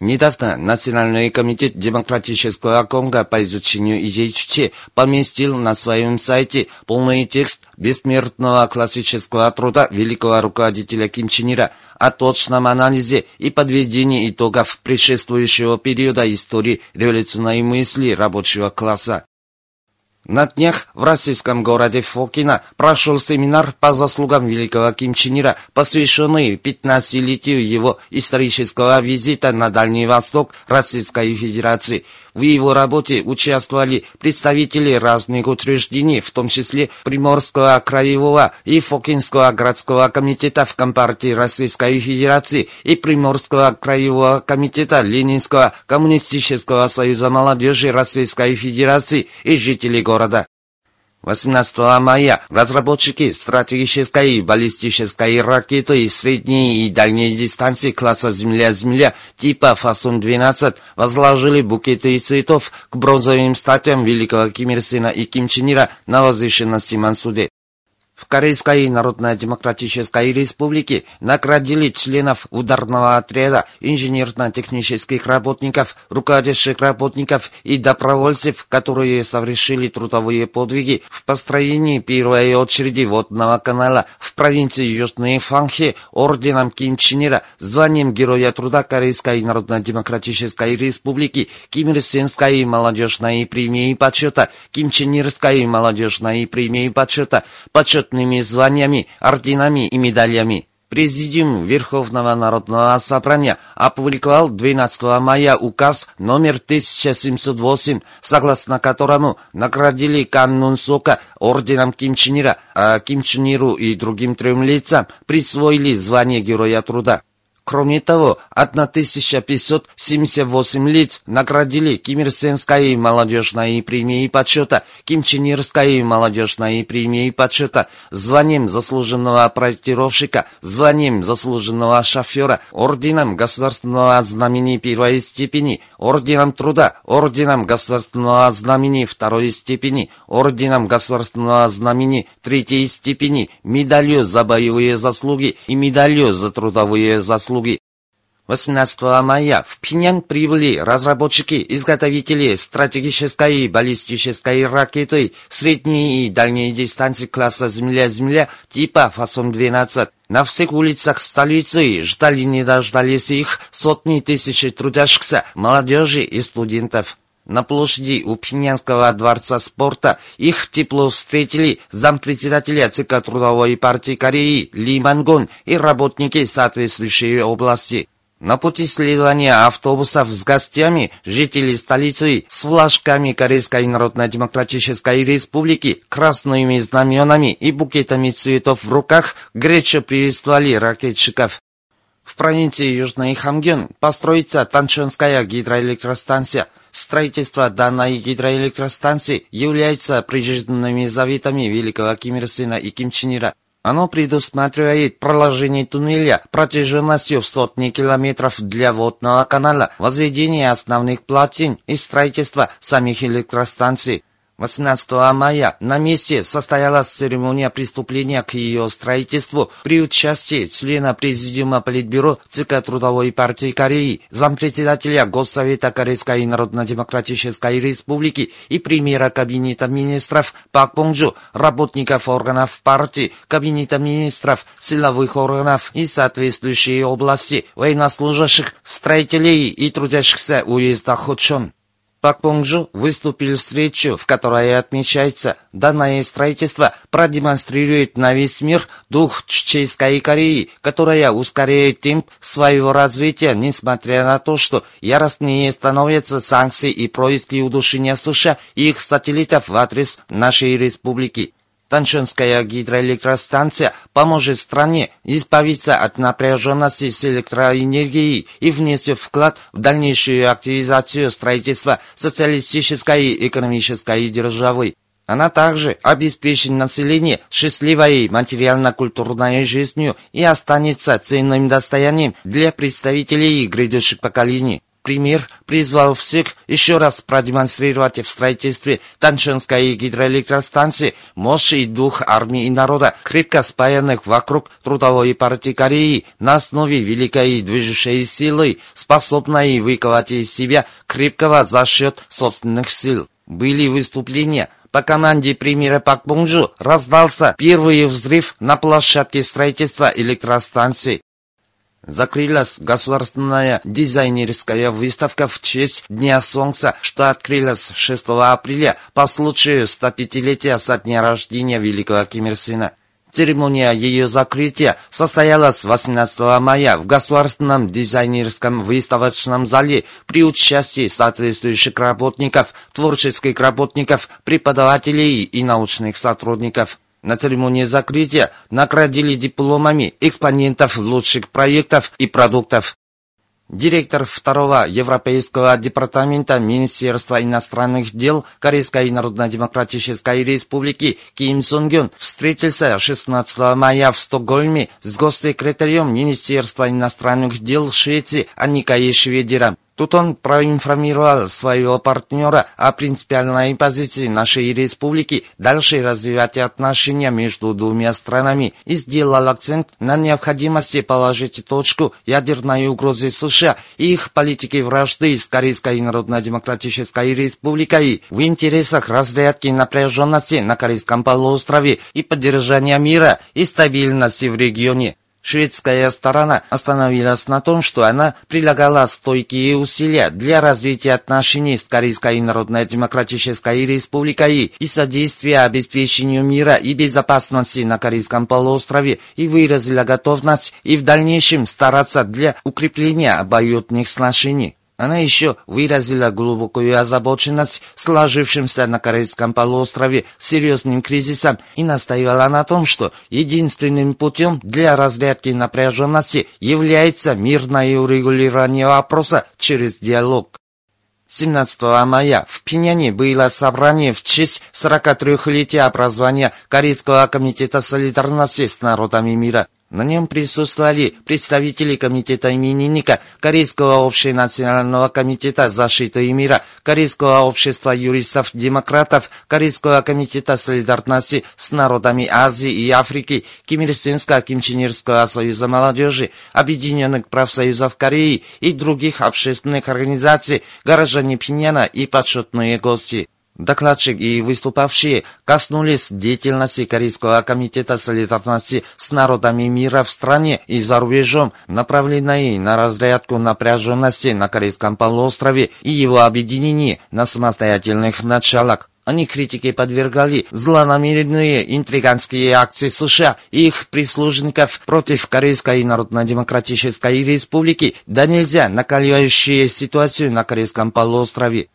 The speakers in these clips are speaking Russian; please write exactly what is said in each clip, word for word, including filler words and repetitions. Недавно Национальный комитет демократического конга по изучению идей Чучи поместил на своем сайте полный текст бессмертного классического труда великого руководителя Ким Чен Ира о точном анализе и подведении итогов предшествующего периода истории революционной мысли рабочего класса. На днях в российском городе Фокина прошел семинар по заслугам великого Ким Чен Ира, посвященный пятнадцатилетию его исторического визита на Дальний Восток Российской Федерации. В его работе участвовали представители разных учреждений, в том числе Приморского краевого и Фокинского городского комитета в Компартии Российской Федерации и Приморского краевого комитета Ленинского коммунистического союза молодежи Российской Федерации и жителей города. восемнадцатого мая разработчики стратегической и баллистической ракеты средней и дальней дистанции класса «Земля-Земля» типа «Фасон-двенадцать» возложили букеты цветов к бронзовым статуям великого Ким Ир Сена и Ким Чен Ира на возвышенности Мансуде. В Корейской Народно-Демократической Республике наградили членов ударного отряда, инженерно-технических работников, руководящих работников и добровольцев, которые совершили трудовые подвиги в построении первой очереди водного канала в провинции Южные Фанхи орденом Ким Чен Ира, званием Героя труда Корейской Народно-Демократической Республики, Ким Ир Сенской молодежной премии почета, Ким Чен Ирской молодежной премии почета, почет званиями, орденами и медалями. Президиум Верховного Народного Собрания опубликовал двенадцатого мая указ номер тысяча семьсот восемь, согласно которому наградили Кан Мун Сока орденом Ким Чен Ира, а Ким Чен Иру и другим трем лицам присвоили звание Героя труда. Кроме того, тысяча пятьсот семьдесят восемь лиц наградили Ким Ир Сенской молодежной премией почета, Ким Чен Ирской молодежной премией почета, званием заслуженного проектировщика, званием заслуженного шофера, орденом государственного знамени первой степени, орденом труда, орденом государственного знамени второй степени, орденом государственного знамени третьей степени, медалью за боевые заслуги и медалью за трудовые заслуги. восемнадцатого мая в Пхенян прибыли разработчики-изготовители стратегической и баллистической ракеты средней и дальней дистанции класса «Земля-Земля» типа «Фасон-двенадцать». На всех улицах столицы ждали не дождались их сотни тысяч трудящихся, молодежи и студентов. На площади у Пхенянского дворца спорта их тепло встретили зампредседателя ЦК Трудовой партии Кореи Ли Мангон и работники соответствующей области. На пути следования автобусов с гостями жители столицы с флажками Корейской Народно-Демократической Республики, красными знаменами и букетами цветов в руках горячо приветствовали ракетчиков. В провинции Южный Хамгён построится Танчонская гидроэлектростанция. Строительство данной гидроэлектростанции является прижизненными заветами великого Ким Ир Сена и Ким Чен Ира. Оно предусматривает проложение туннеля протяженностью в сотни километров для водного канала, возведение основных плотин и строительство самих электростанций. восемнадцатого мая на месте состоялась церемония приступления к ее строительству при участии члена Президиума Политбюро ЦК Трудовой партии Кореи, зампредседателя Госсовета Корейской Народно-Демократической Республики и премьера Кабинета министров Пак Понджу, работников органов партии, Кабинета министров, силовых органов и соответствующей области, военнослужащих, строителей и трудящихся уезда Хочон. Пак Понджу выступил в встречу, в которой отмечается, данное строительство продемонстрирует на весь мир дух Чучейской Кореи, которая ускоряет темп своего развития, несмотря на то, что яростнее становятся санкции и происки удушения США и их сателлитов в адрес нашей республики. Танчонская гидроэлектростанция поможет стране избавиться от напряженности с электроэнергией и внесет вклад в дальнейшую активизацию строительства социалистической и экономической державы. Она также обеспечит население счастливой материально-культурной жизнью и останется ценным достоянием для представителей грядущих поколений. Премьер призвал всех еще раз продемонстрировать в строительстве Таншанской гидроэлектростанции мощь и дух армии и народа, крепко спаянных вокруг Трудовой партии Кореи на основе великой движущей силы, способной выковать из себя крепкого за счет собственных сил. Были выступления. По команде премьера Пак Бонжу раздался первый взрыв на площадке строительства электростанции. Закрылась государственная дизайнерская выставка в честь Дня Солнца, что открылась шестого апреля по случаю сто пятилетия со дня рождения великого Ким Ир Сена. Церемония ее закрытия состоялась восемнадцатого мая в Государственном дизайнерском выставочном зале при участии соответствующих работников, творческих работников, преподавателей и научных сотрудников. На церемонии закрытия наградили дипломами экспонентов лучших проектов и продуктов. Директор второго Европейского департамента Министерства иностранных дел Корейской Народно-Демократической Республики Ким Сун-гюн встретился шестнадцатого мая в Стокгольме с госсекретарем Министерства иностранных дел Швеции Анникой Шведером. Тут он проинформировал своего партнера о принципиальной позиции нашей республики дальше развивать отношения между двумя странами и сделал акцент на необходимости положить точку ядерной угрозы США и их политики вражды с Корейской Народно-Демократической Республикой в интересах разрядки напряженности на Корейском полуострове и поддержания мира и стабильности в регионе. Шведская сторона остановилась на том, что она прилагала стойкие усилия для развития отношений с Корейской Народно-Демократической Республикой и содействия обеспечению мира и безопасности на Корейском полуострове и выразила готовность и в дальнейшем стараться для укрепления обоюдных сношений. Она еще выразила глубокую озабоченность сложившимся на Корейском полуострове серьезным кризисом и настаивала на том, что единственным путем для разрядки напряженности является мирное урегулирование вопроса через диалог. семнадцатого мая в Пхеньяне было собрание в честь сорокатрёхлетия образования Корейского комитета солидарности с народами мира. На нем присутствовали представители комитета именинника, Корейского общенационального комитета защиты мира, Корейского общества юристов-демократов, Корейского комитета солидарности с народами Азии и Африки, Ким Ир Сенского Ким Чен Ирского союза молодежи, Объединенных профсоюзов Кореи и других общественных организаций, горожане Пхеньяна и почетные гости. Докладчик и выступавшие коснулись деятельности Корейского комитета солидарности с народами мира в стране и за рубежом, направленной на разрядку напряженности на Корейском полуострове и его объединение на самостоятельных началах. Они критике подвергали злонамеренные интриганские акции США и их прислужников против Корейской Народно-Демократической Республики, да нельзя накаливающие ситуацию на Корейском полуострове.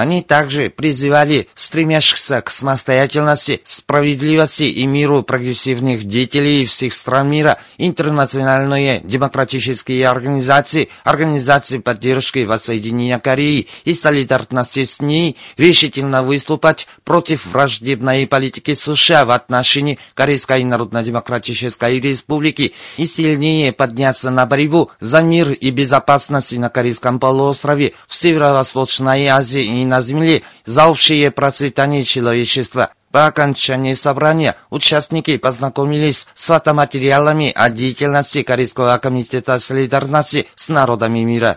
Они также призывали стремящихся к самостоятельности, справедливости и миру прогрессивных деятелей всех стран мира, интернациональные демократические организации, организации поддержки воссоединения Кореи и солидарности с ней решительно выступать против враждебной политики США в отношении Корейской Народно-Демократической Республики и сильнее подняться на борьбу за мир и безопасность на Корейском полуострове, в Северо-Восточной Азии и на земле за общее процветание человечества. По окончании собрания участники познакомились с фотоматериалами о деятельности Корейского комитета солидарности с народами мира.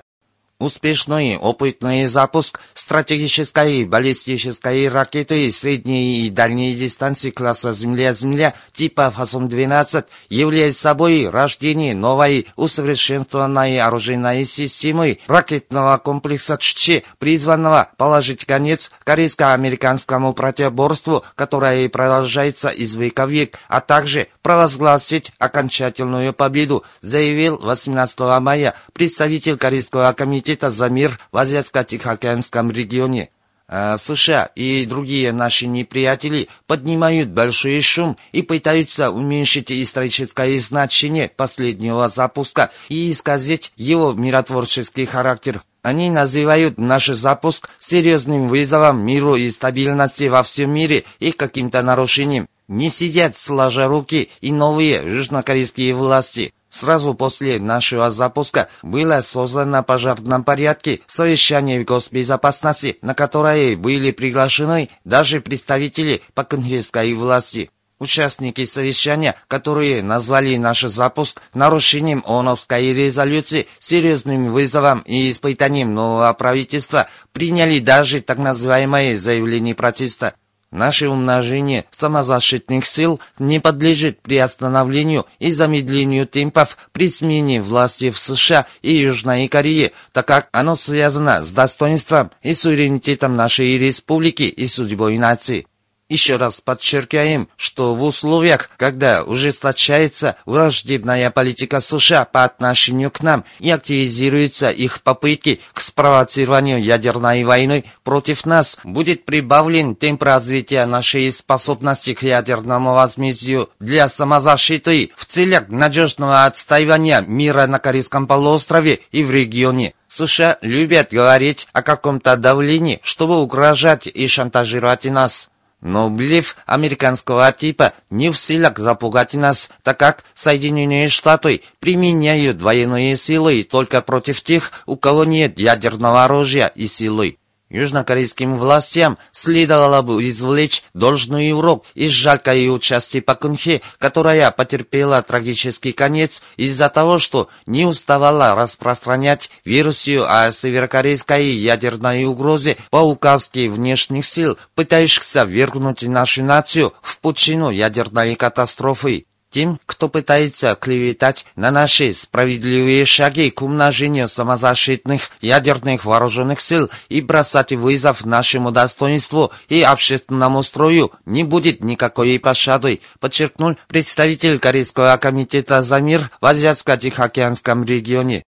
Успешный опытный запуск стратегической баллистической ракеты средней и дальней дистанции класса Земля-Земля типа Фасон двенадцать является собой рождение новой усовершенствованной оружейной системы ракетного комплекса Чучи, призванного положить конец корейско-американскому противоборству, которое продолжается из века в век, а также провозгласить окончательную победу, заявил восемнадцатого мая представитель Корейского комитета за мир в Азиатско-Тихоокеанском регионе. А США и другие наши неприятели поднимают большой шум и пытаются уменьшить историческое значение последнего запуска и исказить его миротворческий характер. Они называют наш запуск серьезным вызовом миру и стабильности во всем мире и каким-то нарушением. Не сидят сложа руки и новые южнокорейские власти. Сразу после нашего запуска было создано в пожарном порядке совещание госбезопасности, на которое были приглашены даже представители пакунхейской власти. Участники совещания, которые назвали наш запуск нарушением ООНовской резолюции, серьезным вызовом и испытанием нового правительства, приняли даже так называемое заявление протеста. Наше умножение самозащитных сил не подлежит приостановлению и замедлению темпов при смене власти в США и Южной Корее, так как оно связано с достоинством и суверенитетом нашей республики и судьбой нации. Еще раз подчеркиваем, что в условиях, когда ужесточается враждебная политика США по отношению к нам и активизируются их попытки к спровоцированию ядерной войны против нас, будет прибавлен темп развития нашей способности к ядерному возмездию для самозащиты в целях надежного отстаивания мира на Корейском полуострове и в регионе. США любят говорить о каком-то давлении, чтобы угрожать и шантажировать нас. Но блеф американского типа не в силах запугать нас, так как Соединенные Штаты применяют военные силы только против тех, у кого нет ядерного оружия и силы. Южнокорейским властям следовало бы извлечь должный урок из жалкой участи Пакунхи, которая потерпела трагический конец из-за того, что не уставала распространять версию о северокорейской ядерной угрозе по указке внешних сил, пытающихся ввергнуть нашу нацию в пучину ядерной катастрофы. Тем, кто пытается клеветать на наши справедливые шаги к умножению самозащитных ядерных вооруженных сил и бросать вызов нашему достоинству и общественному строю, не будет никакой пощады, подчеркнул представитель Корейского комитета за мир в Азиатско-Тихоокеанском регионе.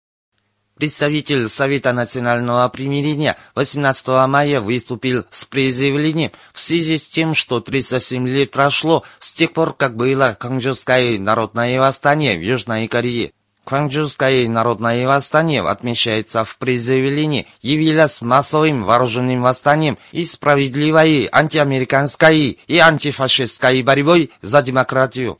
Представитель Совета национального примирения восемнадцатого мая выступил с призывлением в связи с тем, что тридцать семь лет прошло с тех пор, как было Кванджуское народное восстание в Южной Корее. Кванджуское народное восстание, отмечается в призывлении, явилось массовым вооруженным восстанием и справедливой антиамериканской и антифашистской борьбой за демократию.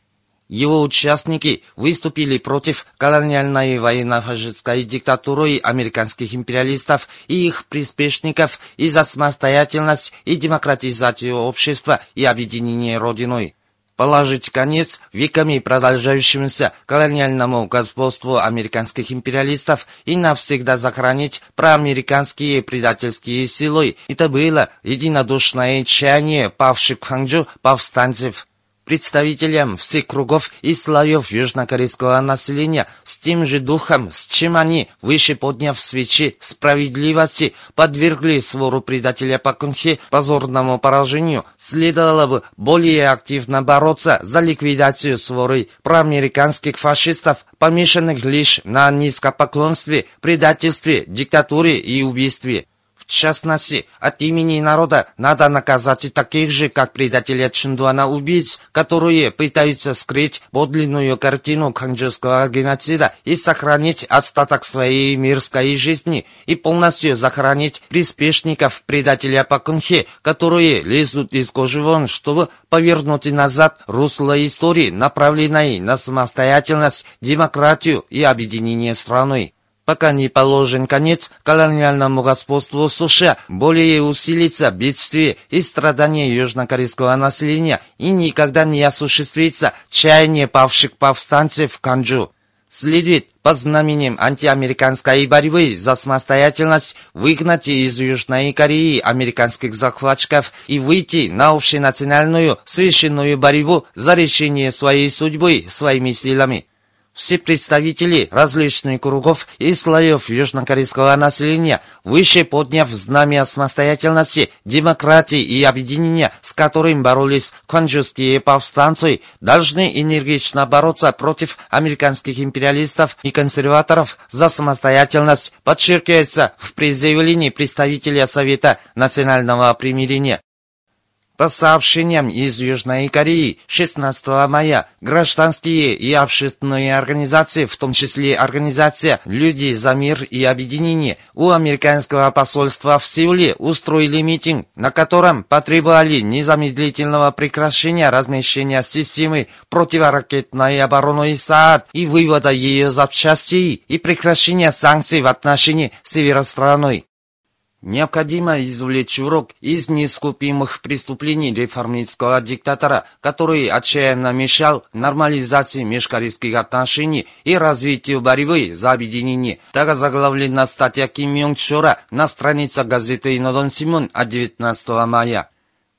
Его участники выступили против колониальной военно-фашистской диктатуры американских империалистов и их приспешников и за самостоятельность и демократизацию общества и объединение Родиной. Положить конец веками продолжающемуся колониальному господству американских империалистов и навсегда захоронить проамериканские предательские силы – это было единодушное чаяние павших в Ханчжу повстанцев. Представителям всех кругов и слоев южнокорейского населения с тем же духом, с чем они, выше подняв свечи справедливости, подвергли свору предателя Пакунхи позорному поражению, следовало бы более активно бороться за ликвидацию своры проамериканских фашистов, помешанных лишь на низкопоклонстве, предательстве, диктатуре и убийстве. В частности, от имени народа надо наказать таких же, как предателя Чундуана, убийц, которые пытаются скрыть подлинную картину кванджуского геноцида и сохранить остаток своей мирской жизни и полностью захоронить приспешников предателя Пакунхи, которые лезут из кожи вон, чтобы повернуть назад русло истории, направленной на самостоятельность, демократию и объединение страны. Пока не положен конец колониальному господству США, более усилится бедствие и страдания южнокорейского населения и никогда не осуществится чаяние павших повстанцев в Ханчжу. Следует под знаменем антиамериканской борьбы за самостоятельность выгнать из Южной Кореи американских захватчиков и выйти на общенациональную священную борьбу за решение своей судьбы своими силами. Все представители различных кругов и слоев южнокорейского населения, выше подняв знамя самостоятельности, демократии и объединения, с которым боролись кванджуские повстанцы, должны энергично бороться против американских империалистов и консерваторов за самостоятельность, подчеркивается в призывлении представителя Совета национального примирения. По сообщениям из Южной Кореи, шестнадцатого мая гражданские и общественные организации, в том числе организация «Люди за мир и объединение» у американского посольства в Сеуле устроили митинг, на котором потребовали незамедлительного прекращения размещения системы противоракетной обороны ИСААД и вывода ее запчастей и прекращения санкций в отношении севера страны. Необходимо извлечь урок из неискупимых преступлений реформистского диктатора, который отчаянно мешал нормализации межкорейских отношений и развитию борьбы за объединение. Так озаглавлена статья Ким Йонг Чора на странице газеты «Нодон Симон» от девятнадцатого мая.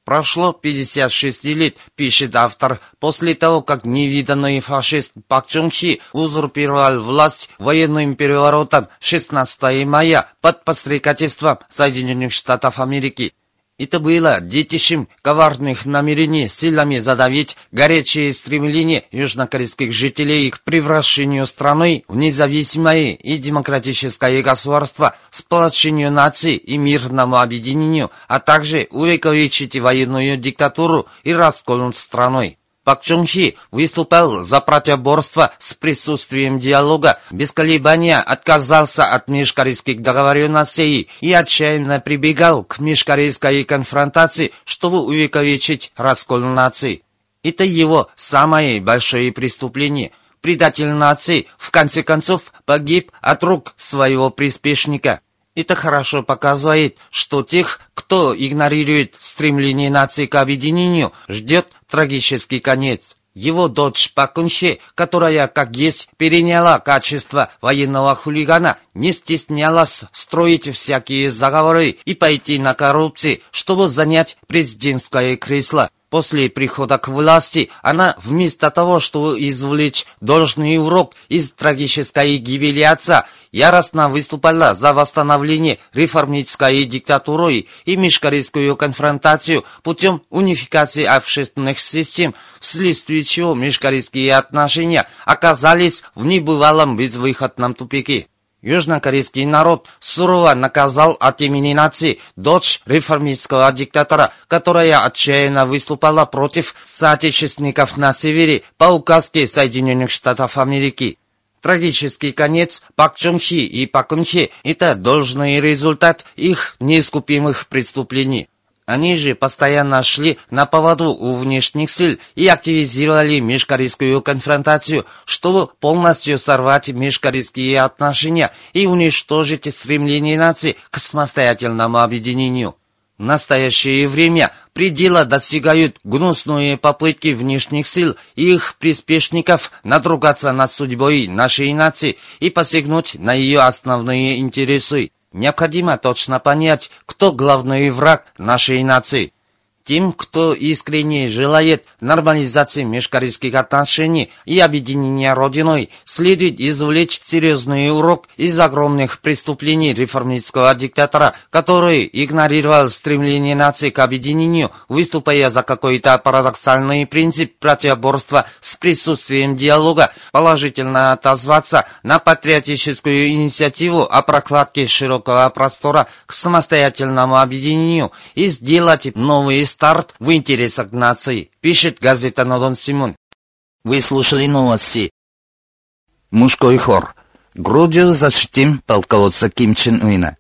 Прошло пятьдесят шесть лет, пишет автор, после того, как невиданный фашист Пак Чон Хи узурпировал власть военным переворотом шестнадцатого мая под подстрекательством Соединенных Штатов Америки. Это было детищем коварных намерений силами задавить горячие стремления южнокорейских жителей к превращению страны в независимое и демократическое государство, сплочению наций и мирному объединению, а также увековечить военную диктатуру и раскол страны. Пак Чон Хи выступал за противоборство с присутствием диалога, без колебания отказался от межкорейских договоренностей и отчаянно прибегал к межкорейской конфронтации, чтобы увековечить раскол нации. Это его самое большое преступление. Предатель нации, в конце концов, погиб от рук своего приспешника. Это хорошо показывает, что тех, кто игнорирует стремление нации к объединению, ждет трагический конец. Его дочь Пак Кын Хе, которая, как есть, переняла качество военного хулигана, не стеснялась строить всякие заговоры и пойти на коррупции, чтобы занять президентское кресло. После прихода к власти она, вместо того, чтобы извлечь должный урок из трагической гибели отца, яростно выступала за восстановление реформистской диктатуры и межкорейскую конфронтацию путем унификации общественных систем, вследствие чего межкорейские отношения оказались в небывалом безвыходном тупике. Южнокорейский народ сурово наказал от имени нации дочь реформистского диктатора, которая отчаянно выступала против соотечественников на севере по указке Соединенных Штатов Америки. Трагический конец Пак Чон Хи и Пак Кын Хе – это должный результат их неискупимых преступлений. Они же постоянно шли на поводу у внешних сил и активизировали межкорейскую конфронтацию, чтобы полностью сорвать межкорейские отношения и уничтожить стремление нации к самостоятельному объединению. В настоящее время предела достигают гнусные попытки внешних сил и их приспешников надругаться над судьбой нашей нации и посягнуть на ее основные интересы. Необходимо точно понять, кто главный враг нашей нации. Тем, кто искренне желает нормализации межкорейских отношений и объединения родиной, следует извлечь серьезный урок из огромных преступлений реформистского диктатора, который игнорировал стремление нации к объединению, выступая за какой-то парадоксальный принцип противоборства с присутствием диалога, положительно отозваться на патриотическую инициативу о прокладке широкого простора к самостоятельному объединению и сделать новые старт в интересах нации, пишет газета «Нодон Симон». Вы слушали новости. Мужской хор. Грудью защитим полководца Ким Чен Ына.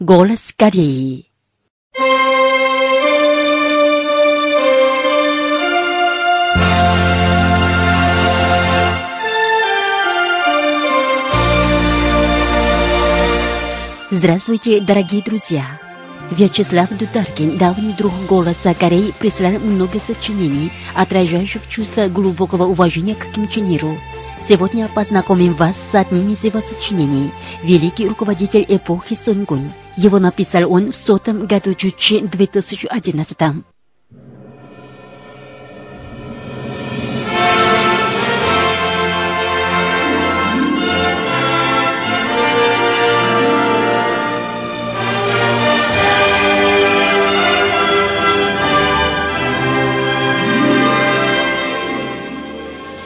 Голос Кореи. Здравствуйте, дорогие друзья! Вячеслав Дударкин, давний друг «Голоса Кореи», прислал много сочинений, отражающих чувство глубокого уважения к Ким Чен Иру. Сегодня познакомим вас с одним из его сочинений «Великий руководитель эпохи Сонгун». Его написал он в сотом году Чучи две тысячи одиннадцатом.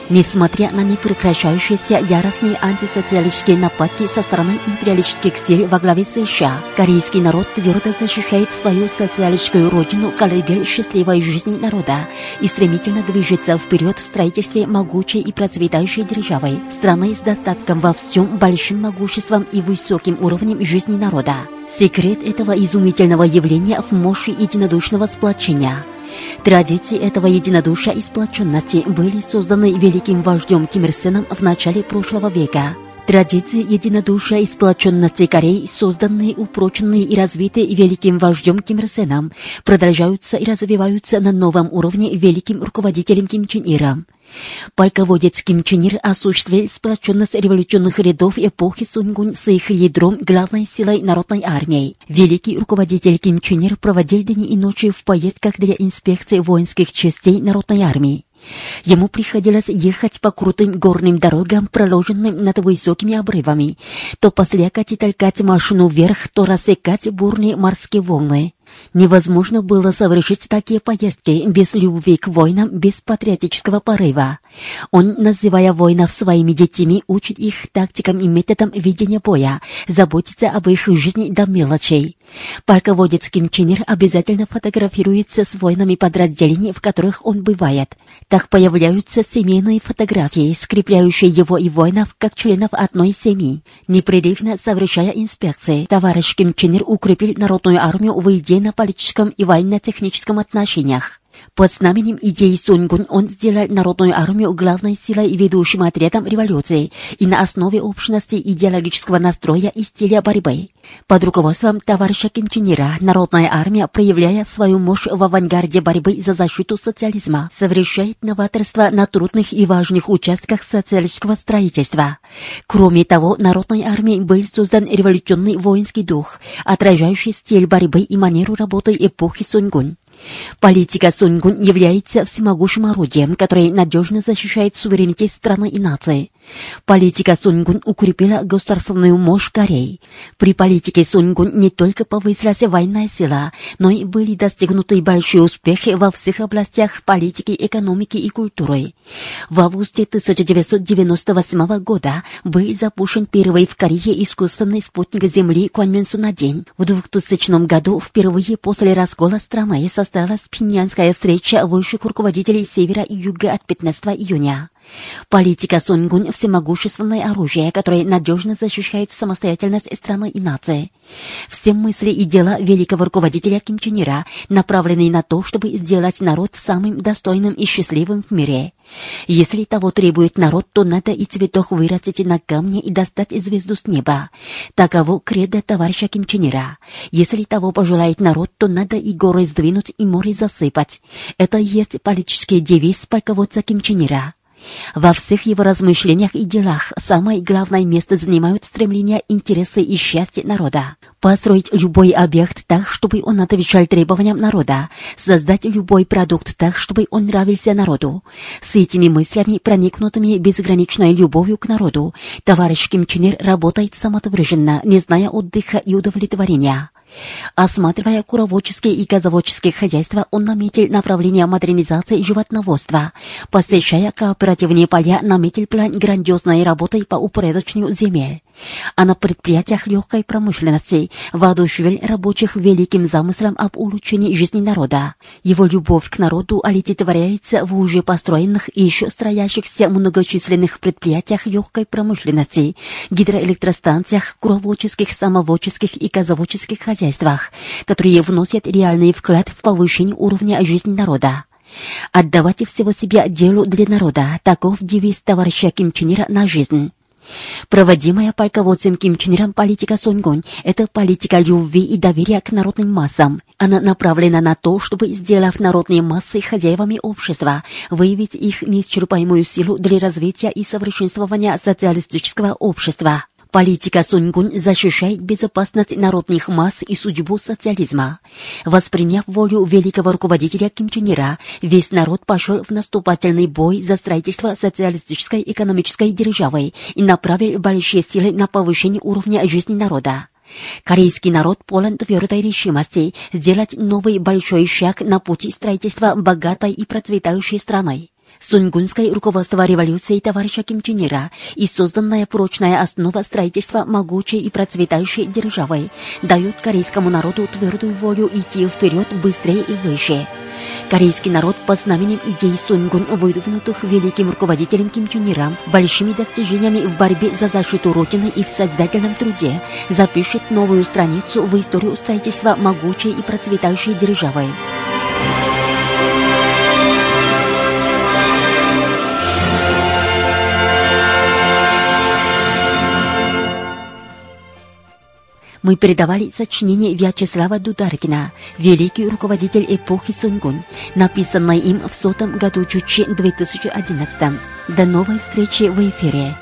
Несмотря на непрекращающиеся яростные антисоциалистические нападки со стороны империалистических сил во главе США, корейский народ твердо защищает свою социалистическую родину, колыбель счастливой жизни народа, и стремительно движется вперед в строительстве могучей и процветающей державы, страны с достатком во всем, большим могуществом и высоким уровнем жизни народа. Секрет этого изумительного явления в мощи единодушного сплочения. Традиции этого единодушия и сплоченности были созданы великим вождем Ким Ир Сеном в начале прошлого века. Традиции единодушия и сплоченности Кореи, созданные, упроченные и развитые великим вождем Ким Ир Сеном, продолжаются и развиваются на новом уровне великим руководителем Ким Чен Иром. Полководец Ким Чен Ир осуществил сплоченность революционных рядов эпохи Сонгун с их ядром, главной силой народной армии. Великий руководитель Ким Чен Ир проводил дни и ночи в поездках для инспекции воинских частей народной армии. Ему приходилось ехать по крутым горным дорогам, проложенным над высокими обрывами, то послякать и толкать машину вверх, то рассекать бурные морские волны. Невозможно было совершить такие поездки без любви к войнам, без патриотического порыва. Он, называя воинов своими детьми, учит их тактикам и методам ведения боя, заботится об их жизни до мелочей. Полководец Ким Чен Ир обязательно фотографируется с воинами подразделений, в которых он бывает. Так появляются семейные фотографии, скрепляющие его и воинов как членов одной семьи. Непрерывно совершая инспекции, товарищ Ким Чен Ир укрепил народную армию в идейно-политическом и военно-техническом отношениях. Под знаменем идеи Сунгун он сделал народную армию главной силой и ведущим отрядом революции и на основе общности идеологического настроя и стиля борьбы. Под руководством товарища Ким Чен Ира народная армия, проявляя свою мощь в авангарде борьбы за защиту социализма, совершает новаторство на трудных и важных участках социалистического строительства. Кроме того, народной армией был создан революционный воинский дух, отражающий стиль борьбы и манеру работы эпохи Сунгун. Политика Сунгун является всемогущим орудием, которое надежно защищает суверенитет страны и нации. Политика Сунгун укрепила государственную мощь Кореи. При политике Сунгун не только повысилась военная сила, но и были достигнуты большие успехи во всех областях политики, экономики и культуры. В августе тысяча девятьсот девяносто восьмого года был запущен первый в Корее искусственный спутник Земли Кванмёнсун один. В двухтысячном году впервые после раскола страны состоялась пхеньянская встреча высших руководителей севера и юга от пятнадцатого июня. Политика Сунгун – всемогущественное оружие, которое надежно защищает самостоятельность страны и нации. Все мысли и дела великого руководителя Ким Чен Ира направлены на то, чтобы сделать народ самым достойным и счастливым в мире. Если того требует народ, то надо и цветок вырастить на камне и достать звезду с неба. Таково кредо товарища Ким Чен Ира. Если того пожелает народ, то надо и горы сдвинуть, и море засыпать. Это и есть политический девиз полководца Ким Чен Ира. Во всех его размышлениях и делах самое главное место занимают стремления, интересы и счастье народа. Построить любой объект так, чтобы он отвечал требованиям народа. Создать любой продукт так, чтобы он нравился народу. С этими мыслями, проникнутыми безграничной любовью к народу, товарищ Ким Чен Ир работает самоотверженно, не зная отдыха и удовлетворения. Осматривая куроводческие и газоводческие хозяйства, он наметил направление модернизации животноводства. Посещая кооперативные поля, наметил план грандиозной работы по упорядочению земель. А на предприятиях легкой промышленности воодушевил рабочих великим замыслом об улучшении жизни народа. Его любовь к народу олицетворяется в уже построенных и еще строящихся многочисленных предприятиях легкой промышленности, гидроэлектростанциях, куроводческих, самоводческих и газоводческих хозяйствах, которые вносят реальный вклад в повышение уровня жизни народа. Отдавайте всего себя делу для народа, таков девиз товарища Ким Чен Ира на жизнь. Проводимая полководцем Ким Чен Иром политика Сунгун – это политика любви и доверия к народным массам. Она направлена на то, чтобы, сделав народные массы хозяевами общества, выявить их неисчерпаемую силу для развития и совершенствования социалистического общества. Политика Сунгун защищает безопасность народных масс и судьбу социализма. Восприняв волю великого руководителя Ким Чен Ира, весь народ пошел в наступательный бой за строительство социалистической экономической державы и направил большие силы на повышение уровня жизни народа. Корейский народ полон твердой решимости сделать новый большой шаг на пути строительства богатой и процветающей страны. Сунгунское руководство революции товарища Ким Чен Ира и созданная прочная основа строительства могучей и процветающей державы дают корейскому народу твердую волю идти вперед быстрее и выше. Корейский народ под знаменем идей Сунгун, выдвинутых великим руководителем Ким Чен Иром, большими достижениями в борьбе за защиту Родины и в созидательном труде, запишет новую страницу в историю строительства могучей и процветающей державы. Мы передавали сочинение Вячеслава Дударкина, великий руководитель эпохи Сунгун, написанное им в сотом году Чучи две тысячи одиннадцатом. До новой встречи в эфире.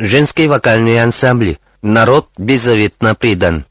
женские вокальные ансамбли. Народ беззаветно предан.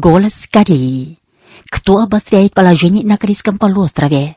Голос Кореи. кто обостряет положение на Корейском полуострове.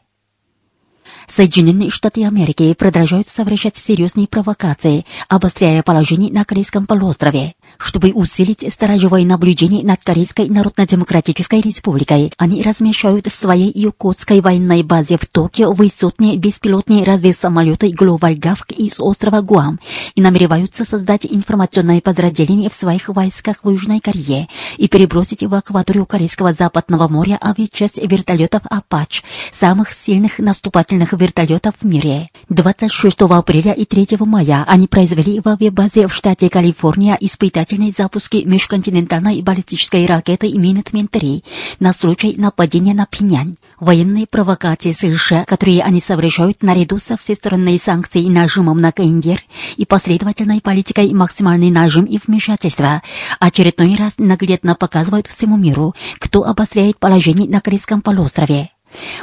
Соединенные Штаты Америки продолжают совершать серьезные провокации, обостряя положение на Корейском полуострове. Чтобы усилить сторожевое наблюдение над Корейской Народно-Демократической Республикой, они размещают в своей Йокотской военной базе в Токио высотные беспилотные разведсамолеты Global Gavk из острова Гуам и намереваются создать информационное подразделение в своих войсках в Южной Корее и перебросить в акваторию Корейского Западного моря авиачасть вертолетов Apache, самых сильных наступательных вертолетов в мире. двадцать шестого апреля и третьего мая они произвели в авиабазе в штате Калифорния испытательные запуски межконтинентальной баллистической ракеты Минитмен три на случай нападения на Пхеньян. Военные провокации США, которые они совершают наряду со всесторонней санкцией и нажимом на КНДР и последовательной политикой максимальный нажим и вмешательство, очередной раз наглядно показывают всему миру, кто обостряет положение на Корейском полуострове.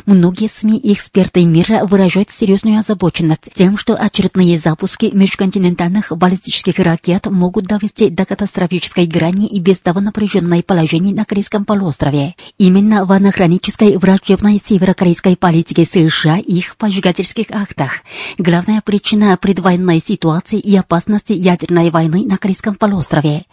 Многие СМИ и эксперты мира выражают серьезную озабоченность тем, что очередные запуски межконтинентальных баллистических ракет могут довести до катастрофической грани и без того напряженной положения на Корейском полуострове. Именно в анахронической враждебной северокорейской политике США и их поджигательских актах главная причина предвоенной ситуации и опасности ядерной войны на Корейском полуострове.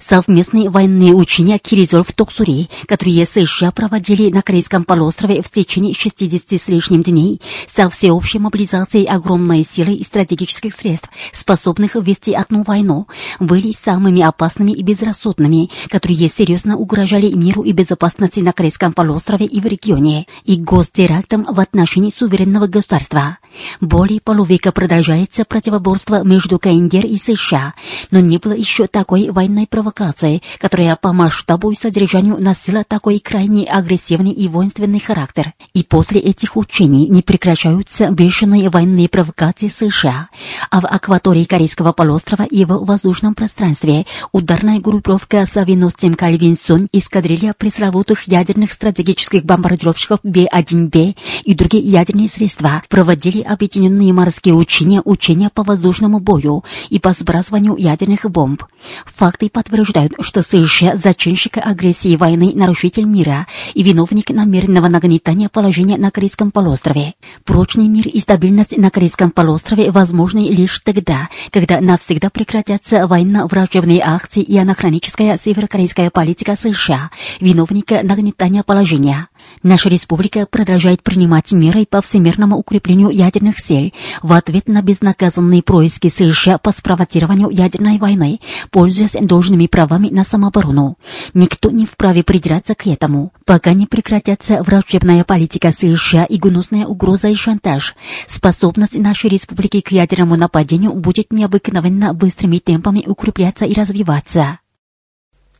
Совместные военные учения Киризол в Токсури, которые США проводили на Корейском полуострове в в течение шестидесяти с лишним дней со всеобщей мобилизацией огромной силы и стратегических средств, способных вести одну войну, были самыми опасными и безрассудными, которые серьезно угрожали миру и безопасности на Корейском полуострове и в регионе, и гостерактам в отношении суверенного государства. Более полувека продолжается противоборство между КНДР и США, но не было еще такой военной провокации, которая по масштабу и содержанию носила такой крайне агрессивный и воинственный характер. И после этих учений не прекращаются бешеные военные провокации США, а в акватории Корейского полуострова и в воздушном пространстве ударная группировка с авианосцем Кальвин Сун, эскадрилья пресловутых ядерных стратегических бомбардировщиков Б один Б и другие ядерные средства проводили объединенные морские учения, учения по воздушному бою и по сбрасыванию ядерных бомб. Факты подтверждают, что США зачинщик агрессии войны, нарушитель мира и виновник намеренного нагнетания положение на Корейском полуострове. Прочный мир и стабильность на Корейском полуострове возможны лишь тогда, когда навсегда прекратятся военно-враждебные акции и анахроническая северокорейская политика США, виновника нагнетания положения. Наша республика продолжает принимать меры по всемирному укреплению ядерных сил в ответ на безнаказанные происки США по спровоцированию ядерной войны, пользуясь должными правами на самооборону. Никто не вправе придираться к этому, пока не прекратятся враждебная политика США и гнусная угроза и шантаж. Способность нашей республики к ядерному нападению будет необыкновенно быстрыми темпами укрепляться и развиваться.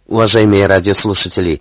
Уважаемые радиослушатели,